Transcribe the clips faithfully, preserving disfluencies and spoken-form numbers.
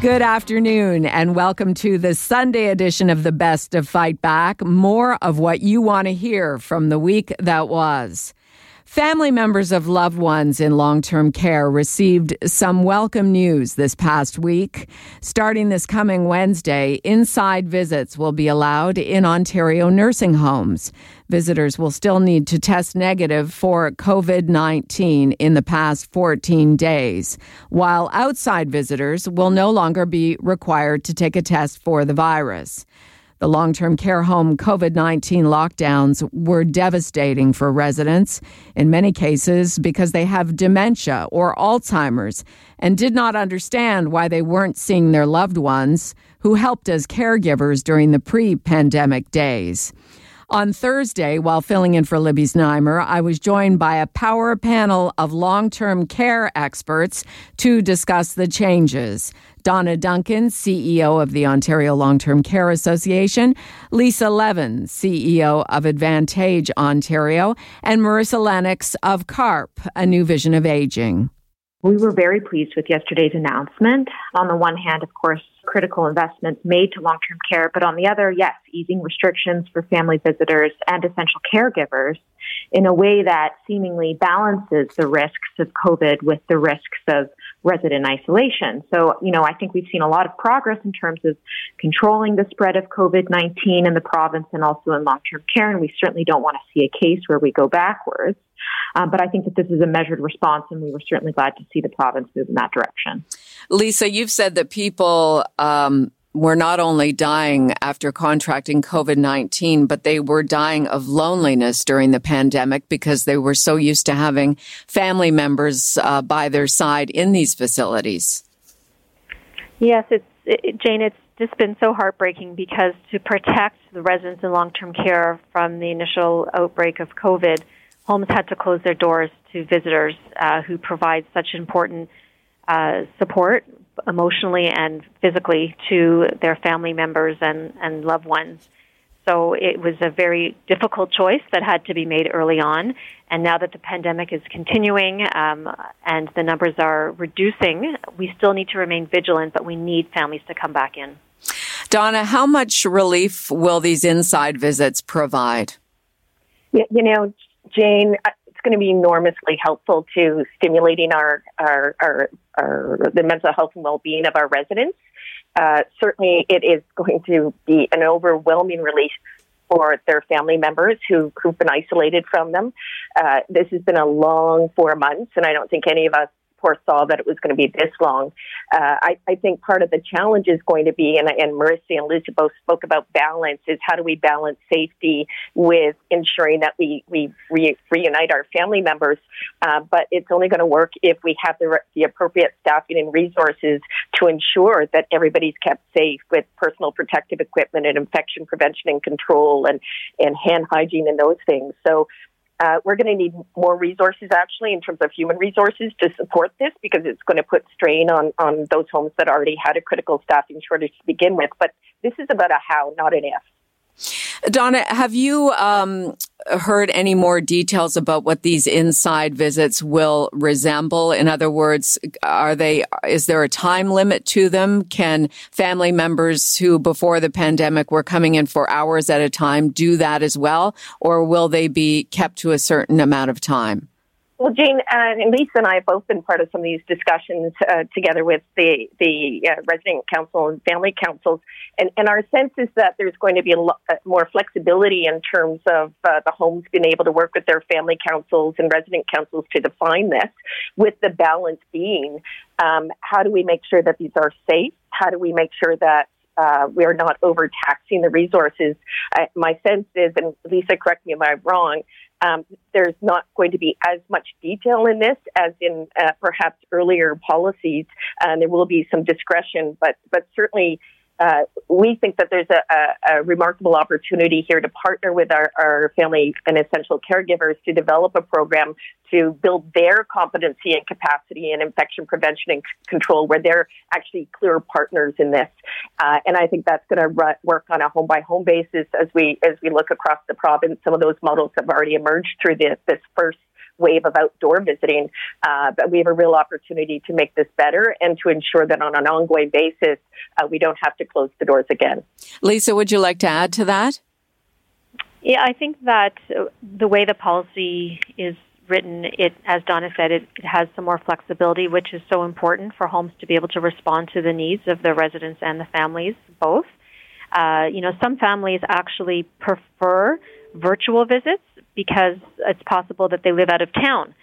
Good afternoon and welcome to the Sunday edition of the Best of Fight Back. More of what you want to hear from the week that was. Family members of loved ones in long-term care received some welcome news this past week. Starting this coming Wednesday, inside visits will be allowed in Ontario nursing homes. Visitors will still need to test negative for covid nineteen in the past fourteen days, while outside visitors will no longer be required to take a test for the virus. The long-term care home covid nineteen lockdowns were devastating for residents, in many cases because they have dementia or Alzheimer's and did not understand why they weren't seeing their loved ones who helped as caregivers during the pre-pandemic days. On Thursday, while filling in for Libby Znaimer, I was joined by a power panel of long-term care experts to discuss the changes. Donna Duncan, C E O of the Ontario Long Term Care Association, Lisa Levin, C E O of Advantage Ontario, and Marissa Lennox of CARP, A New Vision of Aging. We were very pleased with yesterday's announcement. On the one hand, of course, critical investments made to long-term care, but on the other, yes, easing restrictions for family visitors and essential caregivers in a way that seemingly balances the risks of COVID with the risks of resident isolation. So, you know, I think we've seen a lot of progress in terms of controlling the spread of covid nineteen in the province and also in long-term care, and we certainly don't want to see a case where we go backwards. Um, but I think that this is a measured response, and we were certainly glad to see the province move in that direction. Lisa, you've said that people um, were not only dying after contracting covid nineteen, but they were dying of loneliness during the pandemic because they were so used to having family members uh, by their side in these facilities. Yes, it's it, Jane, it's just been so heartbreaking because to protect the residents in long-term care from the initial outbreak of COVID, homes had to close their doors to visitors uh, who provide such important uh, support emotionally and physically to their family members and, and loved ones. So it was a very difficult choice that had to be made early on. And now that the pandemic is continuing um, and the numbers are reducing, we still need to remain vigilant, but we need families to come back in. Donna, how much relief will these inside visits provide? You know, Jane, it's going to be enormously helpful to stimulating our, our, our, our the mental health and well-being of our residents. Uh, certainly, it is going to be an overwhelming relief for their family members who, who've been isolated from them. Uh, this has been a long four months, and I don't think any of us foresaw that it was going to be this long. Uh, I, I think part of the challenge is going to be, and, and Marissa and Lisa both spoke about balance, is how do we balance safety with ensuring that we, we re- reunite our family members, uh, but it's only going to work if we have the, re- the appropriate staffing and resources to ensure that everybody's kept safe with personal protective equipment and infection prevention and control and, and hand hygiene and those things. So Uh, we're going to need more resources, actually, in terms of human resources to support this because it's going to put strain on, on those homes that already had a critical staffing shortage to begin with. But this is about a how, not an if. Donna, have you um, heard any more details about what these inside visits will resemble? In other words, are they? Is there a time limit to them? Can family members who before the pandemic were coming in for hours at a time do that as well? Or will they be kept to a certain amount of time? Well, Jane, uh, and Lisa and I have both been part of some of these discussions uh, together with the, the uh, resident council and family councils, and, and our sense is that there's going to be a lot more flexibility in terms of uh, the homes being able to work with their family councils and resident councils to define this, with the balance being um, how do we make sure that these are safe? How do we make sure that Uh, we are not overtaxing the resources? Uh, my sense is, and Lisa, correct me if I'm wrong, um, there's not going to be as much detail in this as in uh, perhaps earlier policies. And there will be some discretion, but but certainly uh, we think that there's a, a, a remarkable opportunity here to partner with our, our family and essential caregivers to develop a program to build their competency and capacity in infection prevention and c- control, where they're actually clear partners in this. Uh, and I think that's going to r- work on a home-by-home basis as we as we look across the province. Some of those models have already emerged through this, this first wave of outdoor visiting, uh, but we have a real opportunity to make this better and to ensure that on an ongoing basis, uh, we don't have to close the doors again. Lisa, would you like to add to that? Yeah, I think that the way the policy is written, it, as Donna said, it, it has some more flexibility, which is so important for homes to be able to respond to the needs of the residents and the families, both. Uh, you know, some families actually prefer virtual visits because it's possible that they live out of town,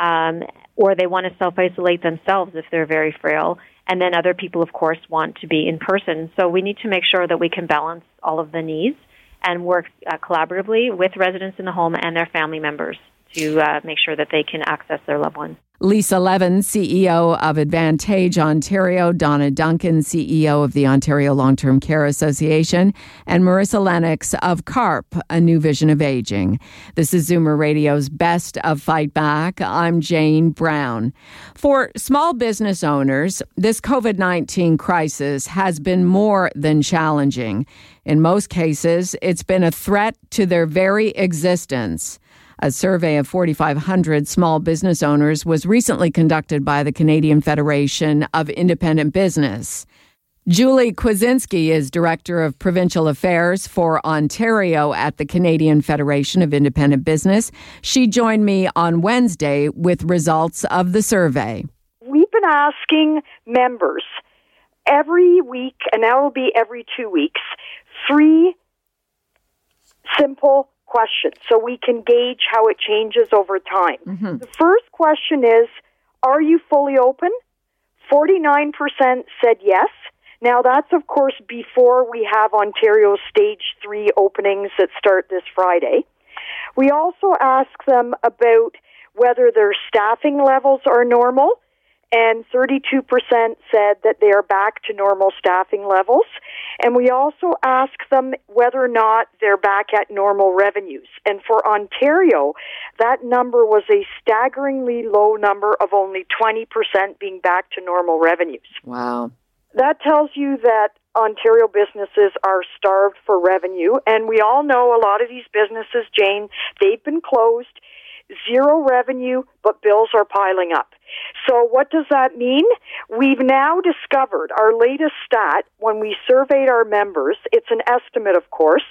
um, or they want to self-isolate themselves if they're very frail. And then other people, of course, want to be in person. So we need to make sure that we can balance all of the needs and work uh, collaboratively with residents in the home and their family members to uh, make sure that they can access their loved one. Lisa Levin, C E O of Advantage Ontario, Donna Duncan, C E O of the Ontario Long Term Care Association, and Marissa Lennox of CARP, A New Vision of Aging. This is Zoomer Radio's Best of Fight Back. I'm Jane Brown. For small business owners, this COVID nineteen crisis has been more than challenging. In most cases, it's been a threat to their very existence. A survey of four thousand five hundred small business owners was recently conducted by the Canadian Federation of Independent Business. Julie Kwiecinski is Director of Provincial Affairs for Ontario at the Canadian Federation of Independent Business. She joined me on Wednesday with results of the survey. We've been asking members every week, and that will be every two weeks, three simple question, so we can gauge how it changes over time. Mm-hmm. The first question is, are you fully open? forty-nine percent said yes. Now, that's, of course, before we have Ontario's stage three openings that start this Friday. We also ask them about whether their staffing levels are normal, and thirty-two percent said that they are back to normal staffing levels. And we also ask them whether or not they're back at normal revenues. And for Ontario, that number was a staggeringly low number of only twenty percent being back to normal revenues. Wow. That tells you that Ontario businesses are starved for revenue. And we all know a lot of these businesses, Jane, they've been closed. Zero revenue, but bills are piling up. So what does that mean? We've now discovered, our latest stat, when we surveyed our members, it's an estimate, of course,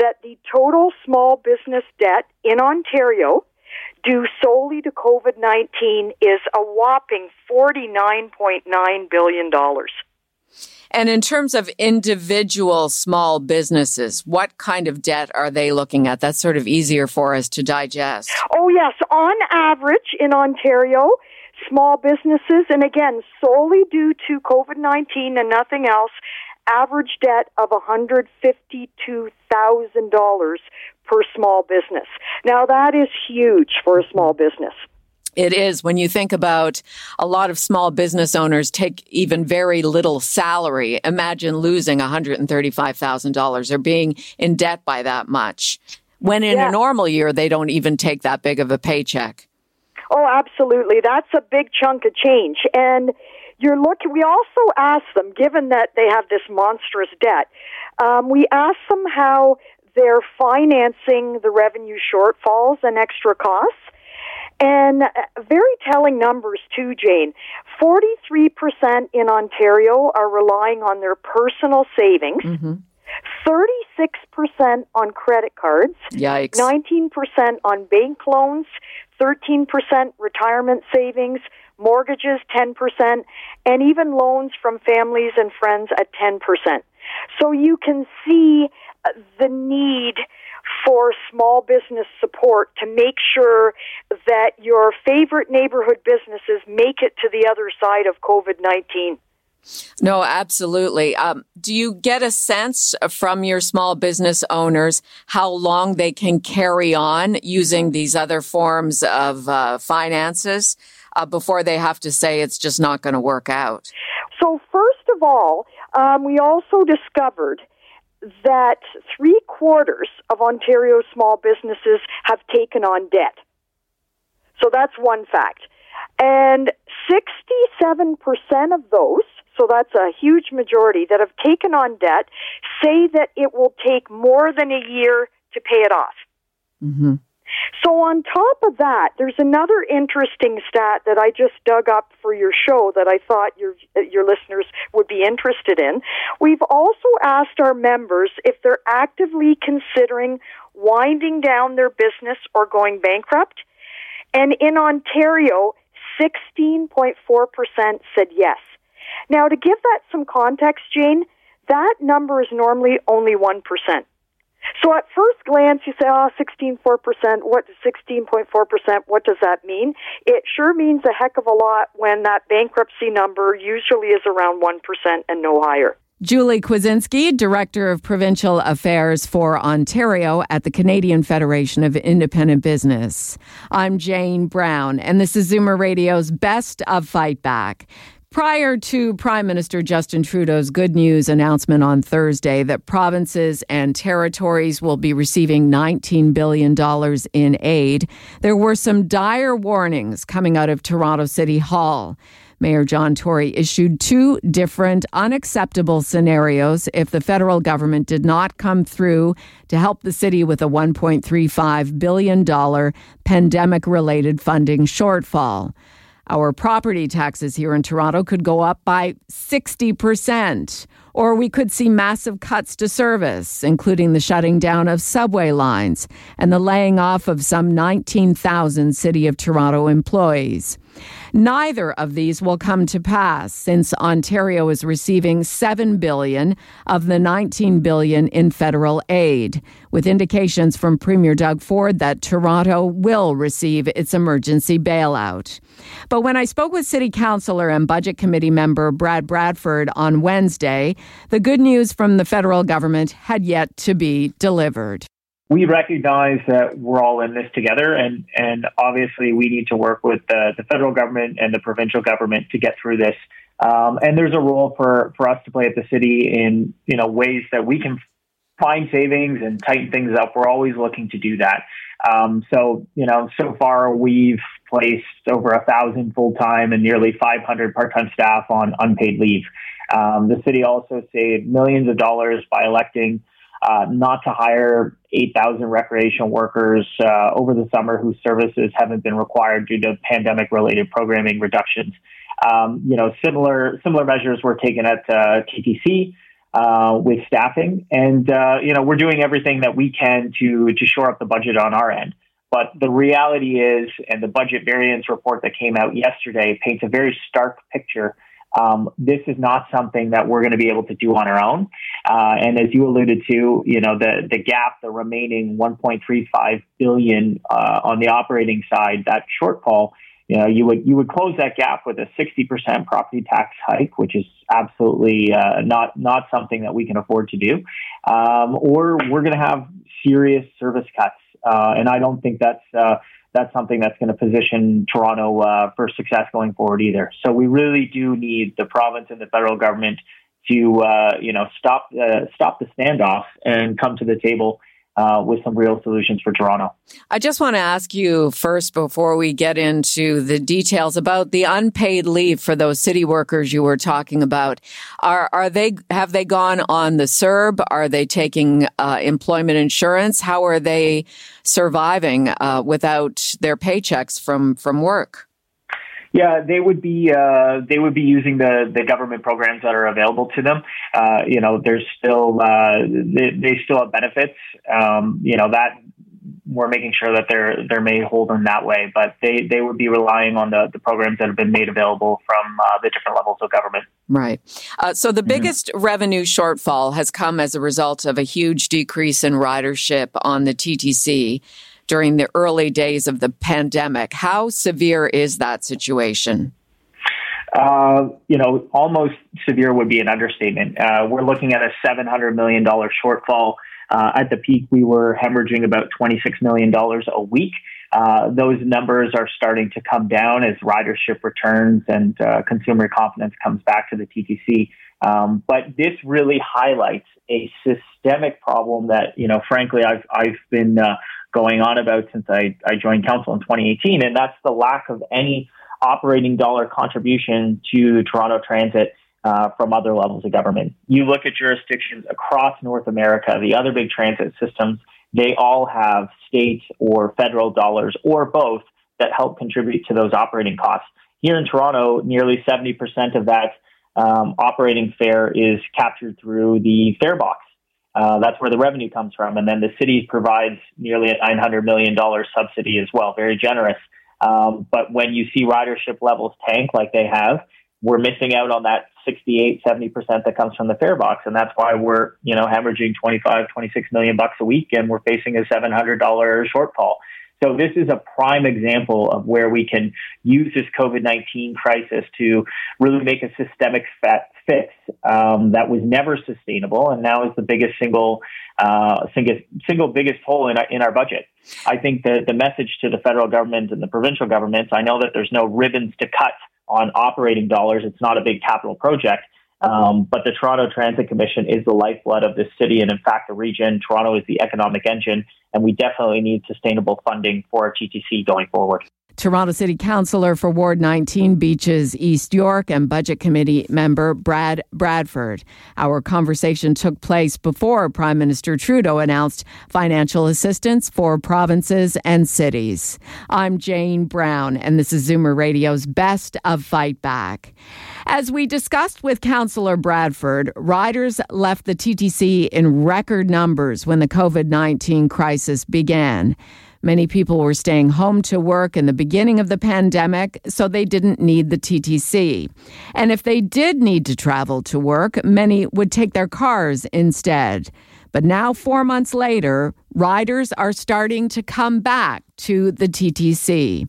that the total small business debt in Ontario due solely to COVID nineteen is a whopping forty-nine point nine billion dollars. And in terms of individual small businesses, what kind of debt are they looking at? That's sort of easier for us to digest. Oh, yes. On average in Ontario, small businesses, and again, solely due to COVID nineteen and nothing else, average debt of one hundred fifty-two thousand dollars per small business. Now, that is huge for a small business. It is. When you think about a lot of small business owners take even very little salary, imagine losing one hundred thirty-five thousand dollars or being in debt by that much, when in yeah. a normal year, they don't even take that big of a paycheck. Oh, absolutely. That's a big chunk of change. And you're looking, we also ask them, given that they have this monstrous debt, um, we ask them how they're financing the revenue shortfalls and extra costs. And very telling numbers too, Jane. forty-three percent in Ontario are relying on their personal savings, mm-hmm. thirty-six percent on credit cards, Yikes. nineteen percent on bank loans, thirteen percent retirement savings, mortgages ten percent, and even loans from families and friends at ten percent. So you can see the need for small business support to make sure that your favorite neighborhood businesses make it to the other side of COVID nineteen. No, absolutely. Um, do you get a sense from your small business owners how long they can carry on using these other forms of uh, finances uh, before they have to say it's just not going to work out? So first of all, Um, we also discovered that three-quarters of Ontario's small businesses have taken on debt. So that's one fact. And sixty-seven percent of those, so that's a huge majority, that have taken on debt say that it will take more than a year to pay it off. Mm-hmm. So on top of that, there's another interesting stat that I just dug up for your show that I thought your your listeners would be interested in. We've also asked our members if they're actively considering winding down their business or going bankrupt. And in Ontario, sixteen point four percent said yes. Now, to give that some context, Jane, that number is normally only one percent. So at first glance, you say, oh, sixteen point four percent, what sixteen point four percent, what does that mean? It sure means a heck of a lot when that bankruptcy number usually is around one percent and no higher. Julie Kwiecinski, Director of Provincial Affairs for Ontario at the Canadian Federation of Independent Business. I'm Jane Brown, and this is Zoomer Radio's Best of Fight Back. Prior to Prime Minister Justin Trudeau's good news announcement on Thursday that provinces and territories will be receiving nineteen billion dollars in aid, there were some dire warnings coming out of Toronto City Hall. Mayor John Tory issued two different unacceptable scenarios if the federal government did not come through to help the city with a one point three five billion dollars pandemic-related funding shortfall. Our property taxes here in Toronto could go up by sixty percent, or we could see massive cuts to service, including the shutting down of subway lines and the laying off of some nineteen thousand City of Toronto employees. Neither of these will come to pass since Ontario is receiving seven billion dollars of the nineteen billion dollars in federal aid, with indications from Premier Doug Ford that Toronto will receive its emergency bailout. But when I spoke with City Councillor and Budget Committee member Brad Bradford on Wednesday, the good news from the federal government had yet to be delivered. We recognize that we're all in this together, and, and obviously we need to work with the, the federal government and the provincial government to get through this. Um, and there's a role for, for us to play at the city in you know ways that we can find savings and tighten things up. We're always looking to do that. Um, so, you know, so far we've placed over a thousand full-time and nearly five hundred part-time staff on unpaid leave. Um, the city also saved millions of dollars by electing Uh, not to hire eight thousand recreational workers uh, over the summer whose services haven't been required due to pandemic-related programming reductions. Um, you know, similar similar measures were taken at uh, T T C uh, with staffing, and uh, you know, we're doing everything that we can to to shore up the budget on our end. But the reality is, and the budget variance report that came out yesterday paints a very stark picture. Um, this is not something that we're going to be able to do on our own. Uh, and as you alluded to, you know, the, the gap, the remaining one point three five billion dollars uh, on the operating side, that shortfall, you know, you would, you would close that gap with a sixty percent property tax hike, which is absolutely uh, not, not something that we can afford to do. Um, or we're going to have serious service cuts. Uh, and I don't think that's, uh, that's something that's going to position Toronto uh, for success going forward either. So we really do need the province and the federal government to, uh, you know, stop uh, stop the standoff and come to the table uh, with some real solutions for Toronto. I just want to ask you first, before we get into the details, about the unpaid leave for those city workers you were talking about. Are are they have they gone on the C E R B? Are they taking uh, employment insurance? How are they surviving uh, without their paychecks from, from work? Yeah, they would be uh, they would be using the, the government programs that are available to them. Uh, you know, there's still uh, they, they still have benefits. Um, you know that we're making sure that they're they're made whole in that way, but they, they would be relying on the, the programs that have been made available from uh, the different levels of government. Right. Uh, so the biggest mm-hmm. revenue shortfall has come as a result of a huge decrease in ridership on the T T C during the early days of the pandemic. How severe is that situation? Uh, you know, almost severe would be an understatement. Uh, we're looking at a seven hundred million dollars shortfall. Uh, at the peak, we were hemorrhaging about twenty-six million dollars a week. Uh, those numbers are starting to come down as ridership returns and uh, consumer confidence comes back to the T T C. Um, but this really highlights a systemic problem that, you know, frankly, I've I've been uh, going on about since I, I joined council in twenty eighteen, and that's the lack of any operating dollar contribution to Toronto Transit uh, from other levels of government. You look at jurisdictions across North America, the other big transit systems, they all have state or federal dollars or both that help contribute to those operating costs. Here in Toronto, nearly seventy percent of that um, operating fare is captured through the fare box. Uh, that's where the revenue comes from. And then the city provides nearly a nine hundred million dollars subsidy as well, very generous. Um, but when you see ridership levels tank like they have, we're missing out on that sixty-eight, seventy percent that comes from the fare box. And that's why we're, you know, hemorrhaging twenty-five, twenty-six million bucks a week, and we're facing a seven hundred dollars shortfall. So this is a prime example of where we can use this COVID nineteen crisis to really make a systemic fix um, that was never sustainable and now is the biggest single, uh, single, single biggest hole in our, in our budget. I think that the message to the federal government and the provincial governments, I know that there's no ribbons to cut on operating dollars. It's not a big capital project. Um, but the Toronto Transit Commission is the lifeblood of this city and, in fact, the region. Toronto is the economic engine, and we definitely need sustainable funding for our T T C going forward. Toronto City Councillor for Ward nineteen, Beaches East York, and Budget Committee member Brad Bradford. Our conversation took place before Prime Minister Trudeau announced financial assistance for provinces and cities. I'm Jane Brown, and this is Zoomer Radio's Best of Fight Back. As we discussed with Councillor Bradford, riders left the T T C in record numbers when the COVID nineteen crisis began. Many people were staying home to work in the beginning of the pandemic, so they didn't need the T T C. And if they did need to travel to work, many would take their cars instead. But now, four months later, riders are starting to come back to the T T C.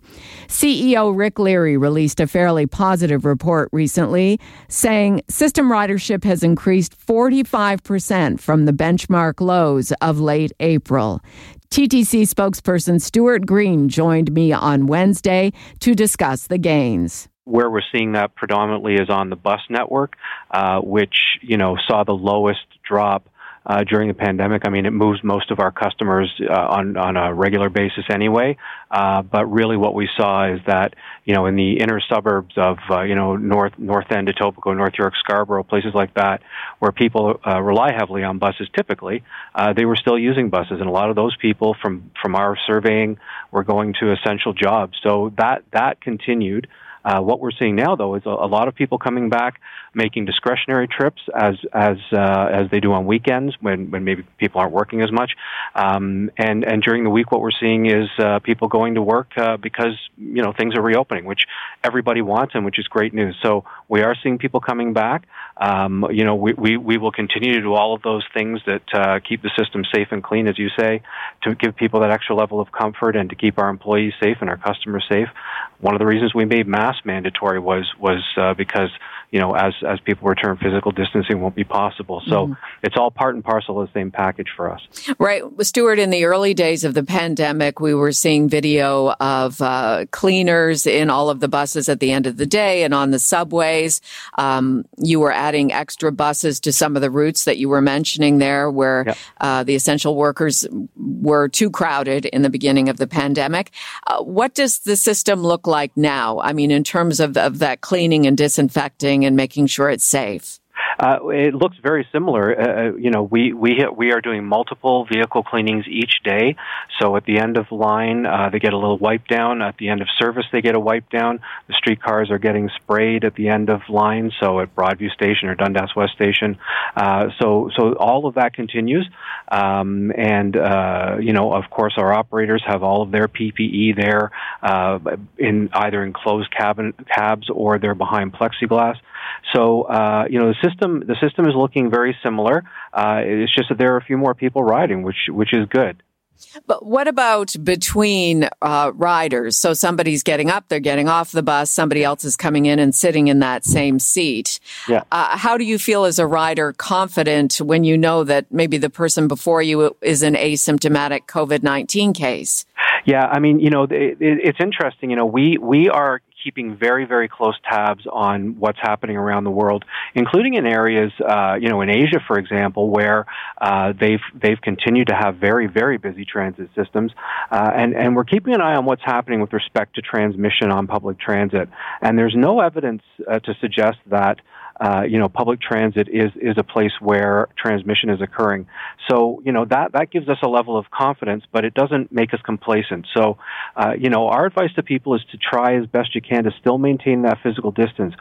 C E O Rick Leary released a fairly positive report recently, saying system ridership has increased forty-five percent from the benchmark lows of late April. T T C spokesperson Stuart Green joined me on Wednesday to discuss the gains. Where we're seeing that predominantly is on the bus network, uh, which, you know, saw the lowest drop Uh, during the pandemic. I mean, it moves most of our customers uh, on, on a regular basis anyway. Uh, but really what we saw is that, you know, in the inner suburbs of, uh, you know, North, North End, Etobicoke, North York, Scarborough, places like that, where people uh, rely heavily on buses typically, uh, they were still using buses. And a lot of those people from, from our surveying were going to essential jobs. So that, that continued. Uh, what we're seeing now, though, is a, a lot of people coming back, making discretionary trips as as uh, as they do on weekends when, when maybe people aren't working as much. Um, and and during the week, what we're seeing is uh, people going to work uh, because, you know, things are reopening, which everybody wants and which is great news. So we are seeing people coming back. Um, you know, we, we, we will continue to do all of those things that uh, keep the system safe and clean, as you say, to give people that extra level of comfort and to keep our employees safe and our customers safe. One of the reasons we made masks mandatory was was uh, because, you know, as as people return, physical distancing won't be possible. So mm. it's all part and parcel of the same package for us. Right. Stuart, in the early days of the pandemic, we were seeing video of uh, cleaners in all of the buses at the end of the day and on the subways. Um, you were adding extra buses to some of the routes that you were mentioning there where yep. uh, the essential workers were too crowded in the beginning of the pandemic. Uh, what does the system look like now? I mean, in terms of, of that cleaning and disinfecting and making sure it's safe? Uh, it looks very similar. Uh, you know, we we we are doing multiple vehicle cleanings each day. So at the end of line, uh, they get a little wipe down. At the end of service, they get a wipe down. The streetcars are getting sprayed at the end of line. So at Broadview Station or Dundas West Station. Uh, so so all of that continues. Um, and uh, you know, of course, our operators have all of their P P E there uh, in either enclosed cabin cabs or they're behind plexiglass. So uh, you know, the system. The system is looking very similar. Uh, it's just that there are a few more people riding, which which is good. But what about between uh, riders? So somebody's getting up, they're getting off the bus, somebody else is coming in and sitting in that same seat. Yeah. Uh, how do you feel as a rider confident when you know that maybe the person before you is an asymptomatic COVID nineteen case? Yeah, I mean, you know, it, it, it's interesting. You know, we we are keeping very, very close tabs on what's happening around the world, including in areas, uh, you know, in Asia, for example, where uh, they've they've continued to have very, very busy transit systems, uh, and and we're keeping an eye on what's happening with respect to transmission on public transit. And there's no evidence uh, to suggest that uh, you know public transit is is a place where transmission is occurring. So you know that that gives us a level of confidence, but it doesn't make us complacent. So uh, you know our advice to people is to try as best you can to still maintain that physical distance,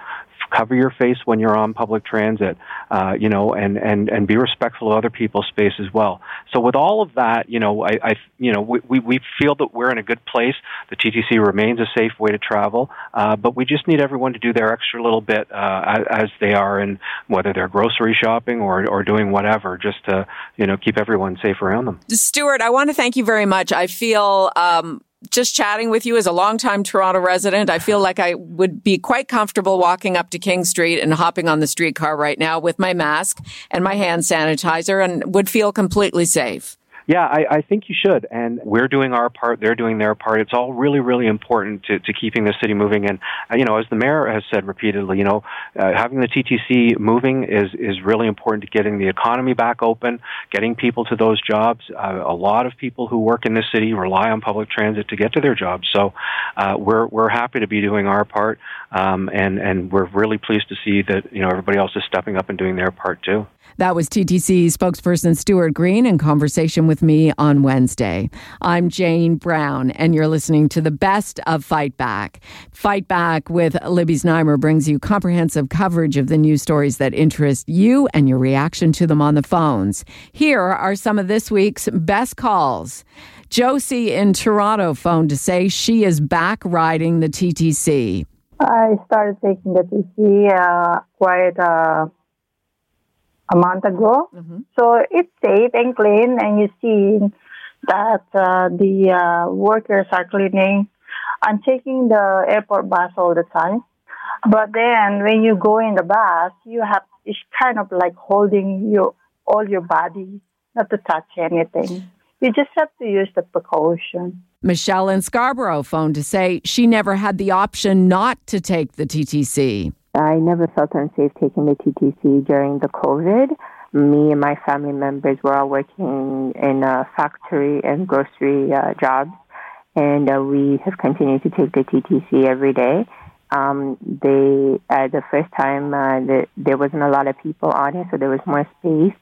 cover your face when you're on public transit, uh, you know, and, and, and be respectful of other people's space as well. So with all of that, you know, I, I you know, we, we feel that we're in a good place. The T T C remains a safe way to travel, uh, but we just need everyone to do their extra little bit uh, as they are in whether they're grocery shopping or, or doing whatever, just to, you know, keep everyone safe around them. Stuart, I want to thank you very much. I feel... Um Just chatting with you as a longtime Toronto resident, I feel like I would be quite comfortable walking up to King Street and hopping on the streetcar right now with my mask and my hand sanitizer and would feel completely safe. Yeah, I, I think you should. And we're doing our part. They're doing their part. It's all really, really important to, to keeping the city moving. And, you know, as the mayor has said repeatedly, you know, uh, having the T T C moving is, is really important to getting the economy back open, getting people to those jobs. Uh, a lot of people who work in this city rely on public transit to get to their jobs. So uh, we're we're happy to be doing our part. Um, and, and we're really pleased to see that, you know, everybody else is stepping up and doing their part, too. That was T T C spokesperson Stuart Green in conversation with me on Wednesday. I'm Jane Brown, and you're listening to the best of Fight Back. Fight Back with Libby Znaimer brings you comprehensive coverage of the news stories that interest you and your reaction to them on the phones. Here are some of this week's best calls. Josie in Toronto phoned to say she is back riding the T T C. I started taking the T T C uh, quite a... Uh... a month ago. Mm-hmm. So it's safe and clean, and you see that uh, the uh, workers are cleaning. I'm taking the airport bus all the time. But then when you go in the bus, you have, it's kind of like holding your, all your body, not to touch anything. You just have to use the precaution. Michelle in Scarborough phoned to say she never had the option not to take the T T C. I never felt unsafe taking the T T C during the COVID. Me and my family members were all working in a factory and grocery uh, jobs, and uh, we have continued to take the T T C every day. Um, they, uh, the first time, uh, the, there wasn't a lot of people on it, so there was more space,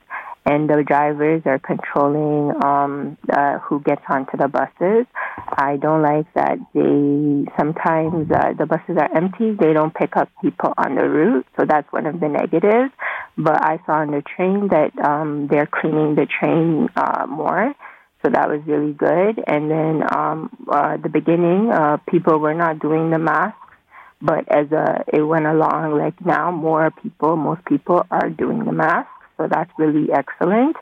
and the drivers are controlling um, uh, who gets onto the buses. I don't like that they sometimes uh, the buses are empty. They don't pick up people on the route, so that's one of the negatives. But I saw on the train that um, they're cleaning the train uh, more, so that was really good. And then um, uh, the beginning, uh, people were not doing the masks, but as uh, it went along, like now more people, most people are doing the masks. So that's really excellent.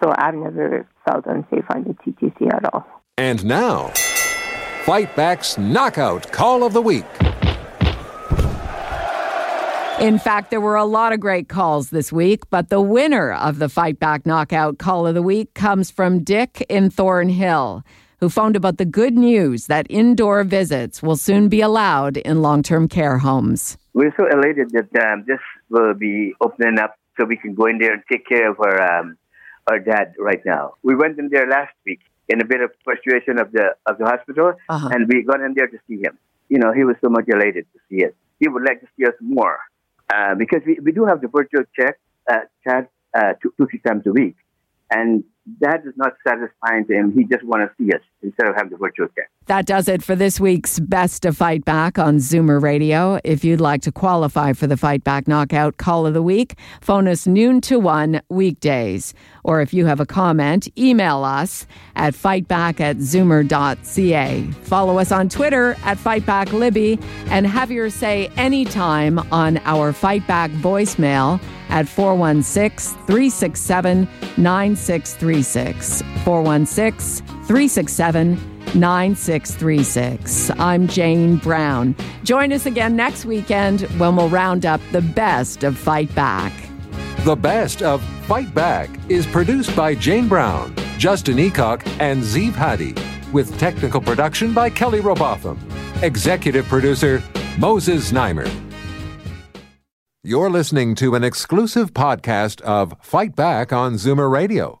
So I've never felt unsafe on the T T C at all. And now, Fight Back's Knockout Call of the Week. In fact, there were a lot of great calls this week, but the winner of the Fight Back Knockout Call of the Week comes from Dick in Thornhill, who phoned about the good news that indoor visits will soon be allowed in long-term care homes. We're so elated that um, this will be opening up so we can go in there and take care of our um, our dad right now. We went in there last week in a bit of frustration of the of the hospital, uh-huh. and we got in there to see him. You know, he was so much elated to see us. He would like to see us more uh, because we, we do have the virtual check uh, chat uh, two, two, three times a week. And that is not satisfying to him. He just wants to see us instead of having the virtual check. That does it for this week's Best of Fight Back on Zoomer Radio. If you'd like to qualify for the Fight Back Knockout Call of the Week, phone us noon to one weekdays. Or if you have a comment, email us at fightback at zoomer dot c a. Follow us on Twitter at FightbackLibby and have your say anytime on our Fight Back voicemail at four one six, three six seven, nine six three six. four one six, three six seven, nine six three six. I'm Jane Brown. Join us again next weekend when we'll round up the best of Fight Back. The best of Fight Back is produced by Jane Brown, Justin Eacock, and Zeev Hadi, with technical production by Kelly Robotham. Executive producer Moses Znaimer. You're listening to an exclusive podcast of Fight Back on Zoomer Radio.